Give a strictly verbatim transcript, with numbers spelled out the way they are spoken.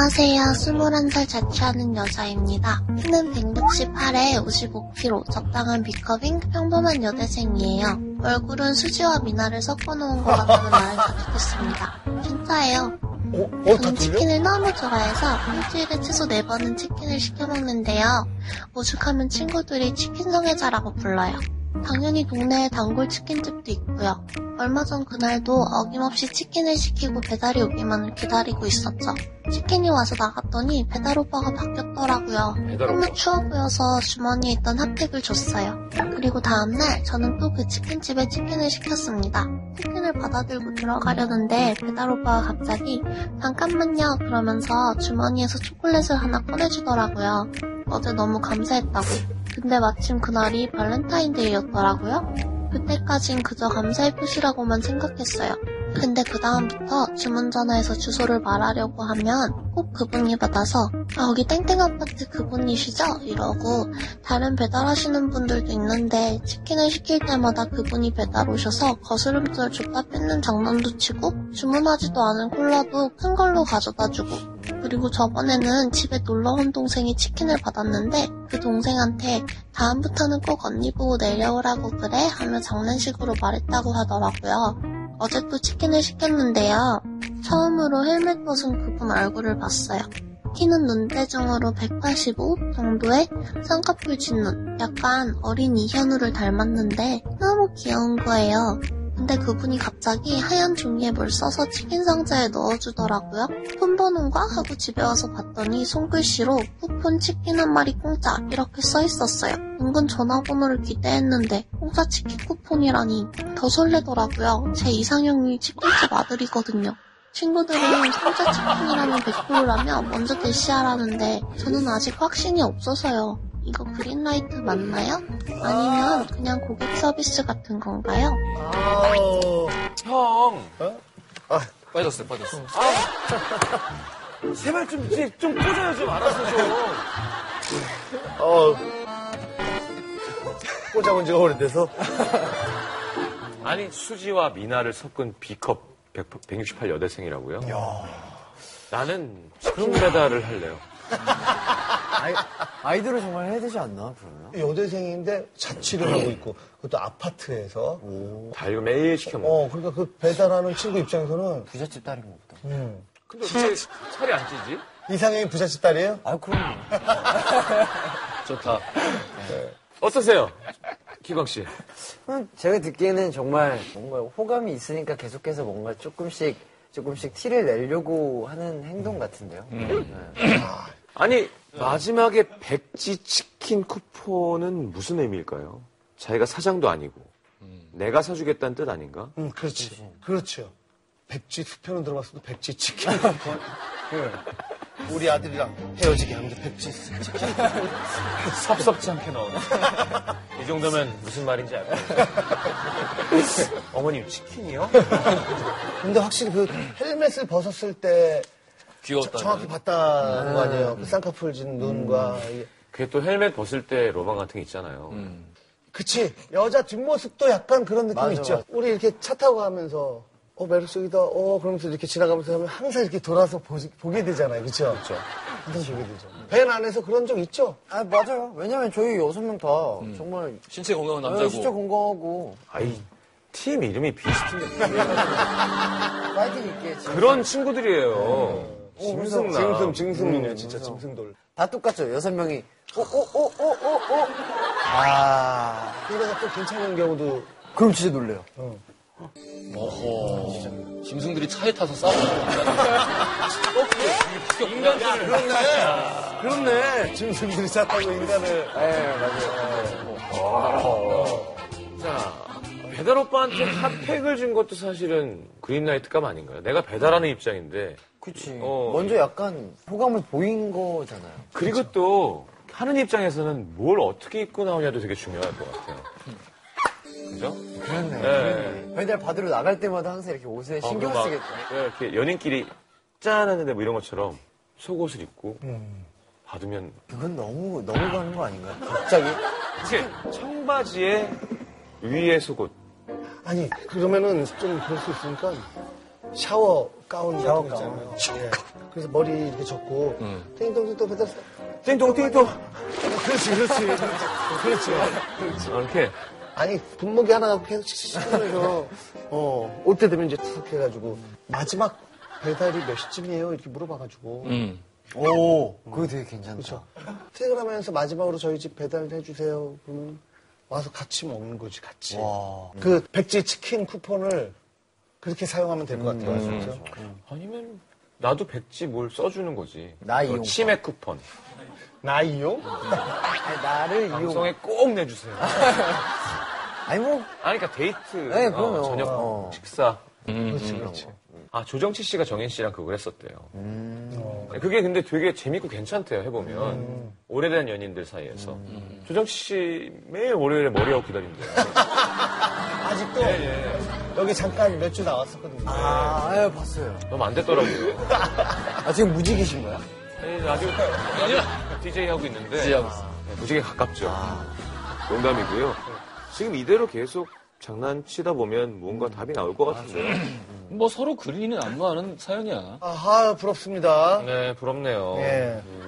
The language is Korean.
안녕하세요. 스물한 살 자취하는 여자입니다. 키는 백육십팔에 오십오 킬로그램, 적당한 B컵인 평범한 여대생이에요. 얼굴은 수지와 미나를 섞어놓은 것 같다는 말을 자주 듣습니다. 진짜예요. 어, 어, 저는 치킨을 너무 좋아해서 일주일에 최소 네 번은 치킨을 시켜먹는데요. 오죽하면 친구들이 치킨 성애자라고 불러요. 당연히 동네에 단골 치킨집도 있고요. 얼마 전 그날도 어김없이 치킨을 시키고 배달이 오기만을 기다리고 있었죠. 치킨이 와서 나갔더니 배달오빠가 바뀌었더라고요. 배달 너무 추워 보여서 주머니에 있던 핫팩을 줬어요. 그리고 다음날 저는 또 그 치킨집에 치킨을 시켰습니다. 치킨을 받아들고 들어가려는데 배달오빠가 갑자기 잠깐만요 그러면서 주머니에서 초콜릿을 하나 꺼내주더라고요. 어제 너무 감사했다고. 근데 마침 그날이 발렌타인데이였더라고요. 그때까진 그저 감사의 표시라고만 생각했어요. 근데 그 다음부터 주문 전화해서 주소를 말하려고 하면 꼭 그분이 받아서 아 여기 땡땡 아파트 그분이시죠? 이러고 다른 배달하시는 분들도 있는데 치킨을 시킬 때마다 그분이 배달 오셔서 거스름돌 줬다 뺏는 장난도 치고 주문하지도 않은 콜라도 큰 걸로 가져다주고 그리고 저번에는 집에 놀러 온 동생이 치킨을 받았는데 그 동생한테 다음부터는 꼭 언니 보고 내려오라고 그래? 하며 장난식으로 말했다고 하더라고요. 어제 또 치킨을 시켰는데요. 처음으로 헬멧 벗은 그분 얼굴을 봤어요. 키는 눈대중으로 백팔십오 정도의 쌍꺼풀 짓눈, 약간 어린 이현우를 닮았는데 너무 귀여운 거예요. 근데 그분이 갑자기 하얀 종이에 뭘 써서 치킨 상자에 넣어주더라고요. 폰번호인가? 하고 집에 와서 봤더니 손글씨로 쿠폰 치킨 한 마리 공짜 이렇게 써있었어요. 은근 전화번호를 기대했는데 공짜 치킨 쿠폰이라니 더 설레더라고요. 제 이상형이 치킨집 아들이거든요. 친구들은 상자 치킨이라면 백 불라며 먼저 대시하라는데 저는 아직 확신이 없어서요. 이거 그린라이트 맞나요? 아니면 그냥 고객 서비스 같은 건가요? 아, 형! 어? 아, 빠졌어요, 빠졌어. 아, 제발 좀, 좀 꽂아요, 좀 알아서 좀. 어, 꽂아본 지가 오래돼서. 아니, 수지와 미나를 섞은 B컵 백육십팔 여대생이라고요? 야. 나는 치킨 배달을 할래요. 아이, 아이들을 정말 해야 되지 않나, 그러면? 여대생인데 자취를 하고 있고, 그것도 아파트에서. 오. 다 이거 매일 시켜먹어. 어, 그러니까 그 배달하는 친구 입장에서는. 부잣집 딸인 것 같다. 음. 근데 왜 살이 안 찌지? 이상형이 부잣집 딸이에요? 아, 그럼요. 좋다. 네. 어떠세요? 기광씨. 제가 듣기에는 정말 뭔가 호감이 있으니까 계속해서 뭔가 조금씩, 조금씩 티를 내려고 하는 행동 같은데요. 음. 네. 아니, 마지막에 백지 치킨 쿠폰은 무슨 의미일까요? 자기가 사장도 아니고 음. 내가 사주겠다는 뜻 아닌가? 음, 그렇지. 그렇지. 그렇죠. 백지 수표는 들어봤어도 백지 치킨 쿠폰. 네. 우리 아들이랑 헤어지게 하는데 백지 치킨 섭섭지 않게 나오네. 이 정도면 무슨 말인지 알아요. 어머님, 치킨이요? 근데 확실히 그 헬멧을 벗었을 때 귀엽다. 정확히 봤다는 거 아니에요. 음. 그 쌍꺼풀 진 눈과. 음. 그게 또 헬멧 벗을 때 로망 같은 게 있잖아요. 음. 그치. 여자 뒷모습도 약간 그런 느낌이 맞아. 있죠. 우리 이렇게 차 타고 가면서, 어, 매력적이다. 어, 그러면서 이렇게 지나가면서 하면 항상 이렇게 돌아서 보, 보게 되잖아요. 그쵸? 그쵸. 항상 보게 되죠. 밴 안에서 그런 적 있죠? 아, 맞아요. 왜냐면 저희 여섯 명 다 음. 정말. 신체 건강한 남자고. 네, 진짜 건강하고. 아이. 팀 이름이 비슷한데 파이팅 있게 그런 친구들이에요. 짐승 짐승 짐승이네 진짜 짐승돌. 다 똑같죠. 여섯 명이 오오오오오오 아 그러다가 또 괜찮은 경우도 그럼 진짜 놀래요. 어. 어허 진짜. 짐승들이 차에 타서 싸우는 오케이 인간들 그렇네 그렇네 짐승들이 차 타고 인간을 예 맞아요. 자. 배달 오빠한테 핫팩을 준 것도 사실은 그린라이트 값 아닌가요? 내가 배달하는 입장인데. 그치. 어, 먼저 약간 호감을 보인 거잖아요. 그리고 그렇죠. 또 하는 입장에서는 뭘 어떻게 입고 나오냐도 되게 중요할 것 같아요. 그죠? 그렇네. 네. 배달 받으러 나갈 때마다 항상 이렇게 옷에 신경 어, 쓰겠다. 이렇게 연인끼리 짠 하는데 뭐 이런 것처럼 속옷을 입고 음. 받으면. 그건 너무, 너무 가는 거 아닌가요? 갑자기? 그치. 청바지에 위에 속옷. 아니, 그러면은 좀 볼 수 있으니까 샤워 가운 같은 거 있잖아요. 예. 그래서 머리 이렇게 젖고 음. 띵동띵동 배달 띵동띵동 그렇지 그렇지 그렇지 그렇지 이렇게 아니 분무기 하나 갖고 계속 치치치면서 어 올 때 되면 이제 툭 해가지고 마지막 배달이 몇 시쯤이에요 이렇게 물어봐가지고 음. 오 그거 되게 괜찮다. 그렇죠. 퇴근하면서 마지막으로 저희 집 배달 해주세요. 그러면 와서 같이 먹는 거지 같이. 와. 그 백지 치킨 쿠폰을 그렇게 사용하면 될 것 같아요. 음, 그렇죠? 음. 아니면 나도 백지 뭘 써주는 거지. 나 이용. 치맥 쿠폰. 나 이용? 나를 이용. 방송에 꼭 내주세요. 아니 뭐. 아니 그러니까 데이트. 네, 그럼요. 어, 저녁 어. 식사. 음, 그렇지 그렇지. 아 조정치 씨가 정인 씨랑 그걸 했었대요. 음. 어. 그게 근데 되게 재밌고 괜찮대요 해보면 음. 오래된 연인들 사이에서 음. 조정치 씨 매일 월요일에 머리하고 기다린대요. 아직도 예, 예. 여기 잠깐 몇 주 나왔었거든요. 아, 네. 아유, 봤어요. 너무 안 됐더라고요. 아 지금 무직이신 거야? 아니 라디오 아니야 디제이 하고 있는데. 디제이 하고 있어. 네, 무직에 가깝죠. 아. 농담이고요. 지금 이대로 계속. 장난치다 보면 뭔가 음. 답이 나올 것 같은데. 뭐 서로 그리는 안무하는 사연이야. 아하, 부럽습니다. 네, 부럽네요. 예. 음.